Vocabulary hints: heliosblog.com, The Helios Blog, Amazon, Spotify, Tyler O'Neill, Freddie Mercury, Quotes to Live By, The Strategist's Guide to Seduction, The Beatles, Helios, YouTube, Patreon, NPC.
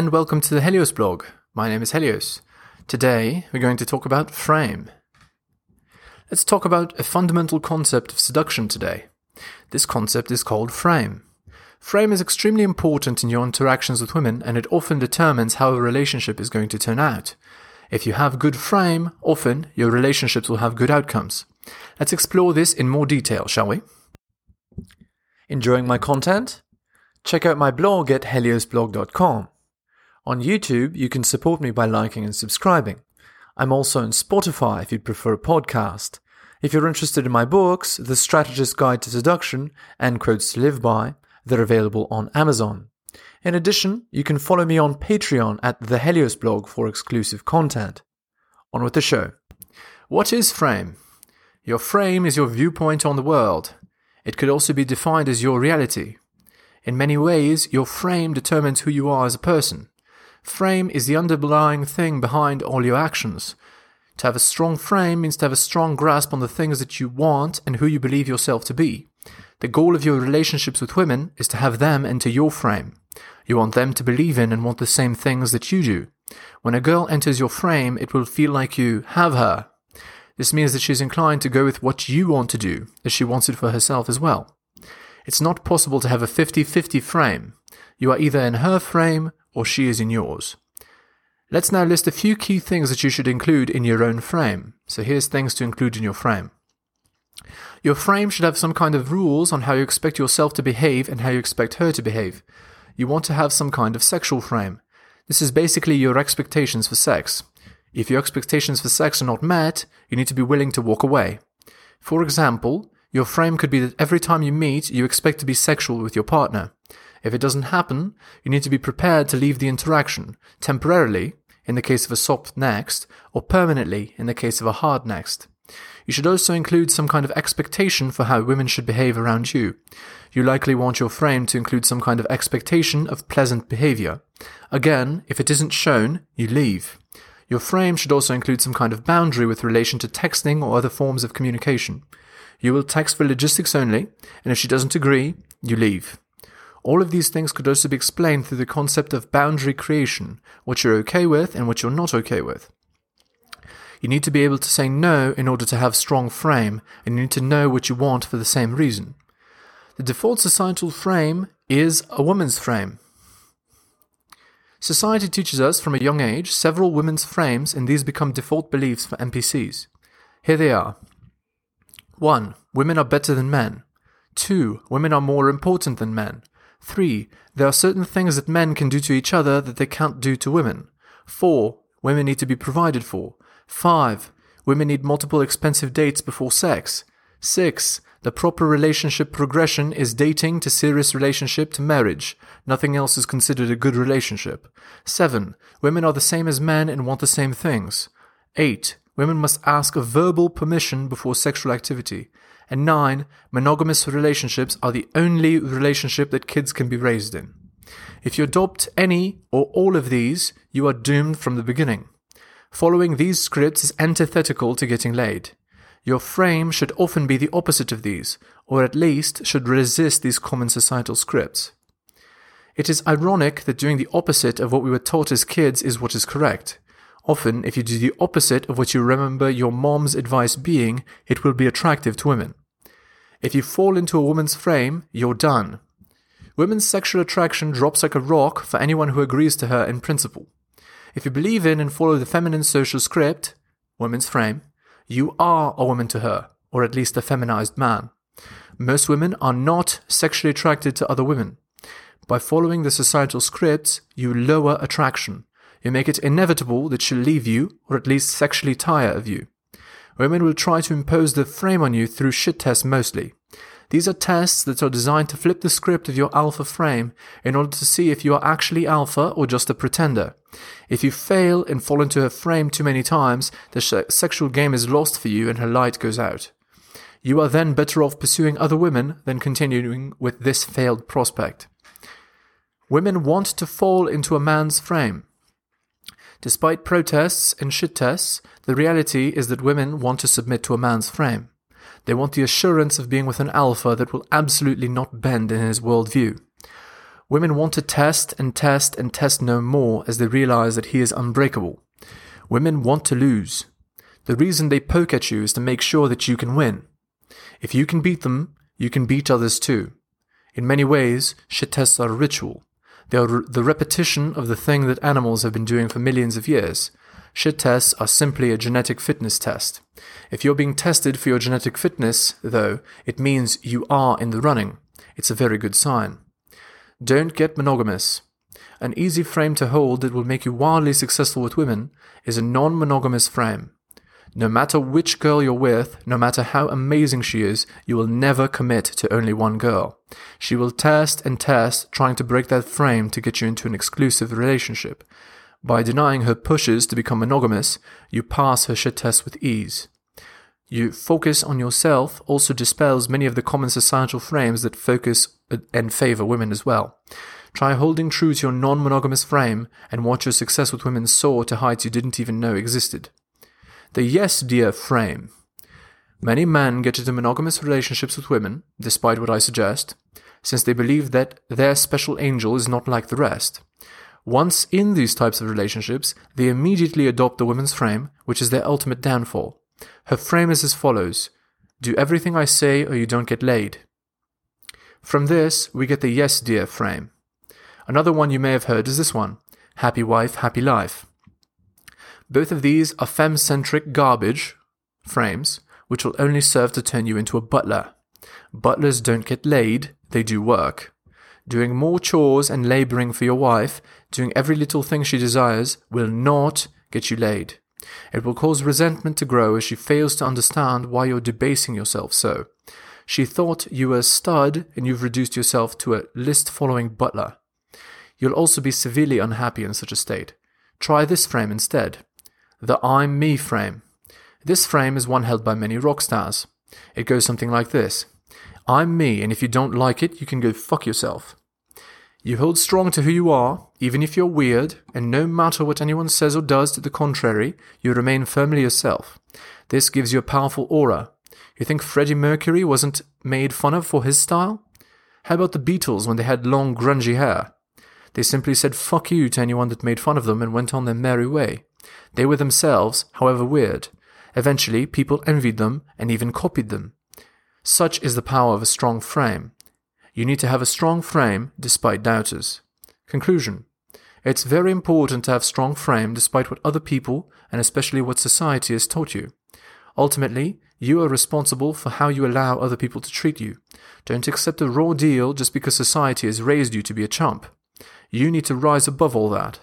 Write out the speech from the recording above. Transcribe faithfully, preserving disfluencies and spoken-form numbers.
and welcome to the Helios blog. My name is Helios. Today we're going to talk about frame. Let's talk about a fundamental concept of seduction today. This concept is called frame. Frame is extremely important in your interactions with women, and it often determines how a relationship is going to turn out. If you have good frame, often your relationships will have good outcomes. Let's explore this in more detail, shall we? Enjoying my content? Check out my blog at helios blog dot com. On YouTube, you can support me by liking and subscribing. I'm also on Spotify if you'd prefer a podcast. If you're interested in my books, The Strategist's Guide to Seduction and Quotes to Live By, they're available on Amazon. In addition, you can follow me on Patreon at The Helios Blog for exclusive content. On with the show. What is frame? Your frame is your viewpoint on the world. It could also be defined as your reality. In many ways, your frame determines who you are as a person. Frame is the underlying thing behind all your actions. To have a strong frame means to have a strong grasp on the things that you want and who you believe yourself to be. The goal of your relationships with women is to have them enter your frame. You want them to believe in and want the same things that you do. When a girl enters your frame, it will feel like you have her. This means that she's inclined to go with what you want to do, as she wants it for herself as well. It's not possible to have a fifty-fifty frame. You are either in her frame or she is in yours. Let's now list a few key things that you should include in your own frame. So here's things to include in your frame. Your frame should have some kind of rules on how you expect yourself to behave and how you expect her to behave. You want to have some kind of sexual frame. This is basically your expectations for sex. If your expectations for sex are not met, you need to be willing to walk away. For example, your frame could be that every time you meet, you expect to be sexual with your partner. If it doesn't happen, you need to be prepared to leave the interaction, temporarily, in the case of a soft next, or permanently, in the case of a hard next. You should also include some kind of expectation for how women should behave around you. You likely want your frame to include some kind of expectation of pleasant behavior. Again, if it isn't shown, you leave. Your frame should also include some kind of boundary with relation to texting or other forms of communication. You will text for logistics only, and if she doesn't agree, you leave. All of these things could also be explained through the concept of boundary creation, what you're okay with and what you're not okay with. You need to be able to say no in order to have strong frame, and you need to know what you want for the same reason. The default societal frame is a woman's frame. Society teaches us from a young age several women's frames, and these become default beliefs for N P Cs. Here they are. one. Women are better than men. two. Women are more important than men. three. There are certain things that men can do to each other that they can't do to women. four. Women need to be provided for. five. Women need multiple expensive dates before sex. six. The proper relationship progression is dating to serious relationship to marriage. Nothing else is considered a good relationship. seven. Women are the same as men and want the same things. eight. Women must ask verbal permission before sexual activity. And nine. Monogamous relationships are the only relationship that kids can be raised in. If you adopt any or all of these, you are doomed from the beginning. Following these scripts is antithetical to getting laid. Your frame should often be the opposite of these, or at least should resist these common societal scripts. It is ironic that doing the opposite of what we were taught as kids is what is correct. Often, if you do the opposite of what you remember your mom's advice being, it will be attractive to women. If you fall into a woman's frame, you're done. Women's sexual attraction drops like a rock for anyone who agrees to her in principle. If you believe in and follow the feminine social script, women's frame, you are a woman to her, or at least a feminized man. Most women are not sexually attracted to other women. By following the societal scripts, you lower attraction. You make it inevitable that she'll leave you, or at least sexually tire of you. Women will try to impose their frame on you through shit tests mostly. These are tests that are designed to flip the script of your alpha frame in order to see if you are actually alpha or just a pretender. If you fail and fall into her frame too many times, the sh- sexual game is lost for you and her light goes out. You are then better off pursuing other women than continuing with this failed prospect. Women want to fall into a man's frame. Despite protests and shit tests, the reality is that women want to submit to a man's frame. They want the assurance of being with an alpha that will absolutely not bend in his worldview. Women want to test and test and test no more as they realize that he is unbreakable. Women want to lose. The reason they poke at you is to make sure that you can win. If you can beat them, you can beat others too. In many ways, shit tests are a ritual. They are the repetition of the thing that animals have been doing for millions of years. Shit tests are simply a genetic fitness test. If you're being tested for your genetic fitness, though, it means you are in the running. It's a very good sign. Don't get monogamous. An easy frame to hold that will make you wildly successful with women is a non-monogamous frame. No matter which girl you're with, no matter how amazing she is, you will never commit to only one girl. She will test and test, trying to break that frame to get you into an exclusive relationship. By denying her pushes to become monogamous, you pass her shit test with ease. You focus on yourself also dispels many of the common societal frames that focus and favor women as well. Try holding true to your non-monogamous frame and watch your success with women soar to heights you didn't even know existed. The yes dear frame. Many men get into monogamous relationships with women, despite what I suggest, since they believe that their special angel is not like the rest. Once in these types of relationships, they immediately adopt the woman's frame, which is their ultimate downfall. Her frame is as follows: do everything I say or you don't get laid. From this, we get the yes dear frame. Another one you may have heard is this one: happy wife, happy life. Both of these are femme-centric garbage frames, which will only serve to turn you into a butler. Butlers don't get laid, they do work. Doing more chores and laboring for your wife, doing every little thing she desires, will not get you laid. It will cause resentment to grow as she fails to understand why you're debasing yourself so. She thought you were a stud and you've reduced yourself to a list-following butler. You'll also be severely unhappy in such a state. Try this frame instead. The I'm me frame. This frame is one held by many rock stars. It goes something like this: I'm me, and if you don't like it, you can go fuck yourself. You hold strong to who you are, even if you're weird, and no matter what anyone says or does to the contrary, you remain firmly yourself. This gives you a powerful aura. You think Freddie Mercury wasn't made fun of for his style? How about the Beatles when they had long, grungy hair? They simply said fuck you to anyone that made fun of them and went on their merry way. They were themselves, however weird. Eventually, people envied them and even copied them. Such is the power of a strong frame. You need to have a strong frame despite doubters. Conclusion. It's very important to have strong frame despite what other people and especially what society has taught you. Ultimately, you are responsible for how you allow other people to treat you. Don't accept a raw deal just because society has raised you to be a chump. You need to rise above all that.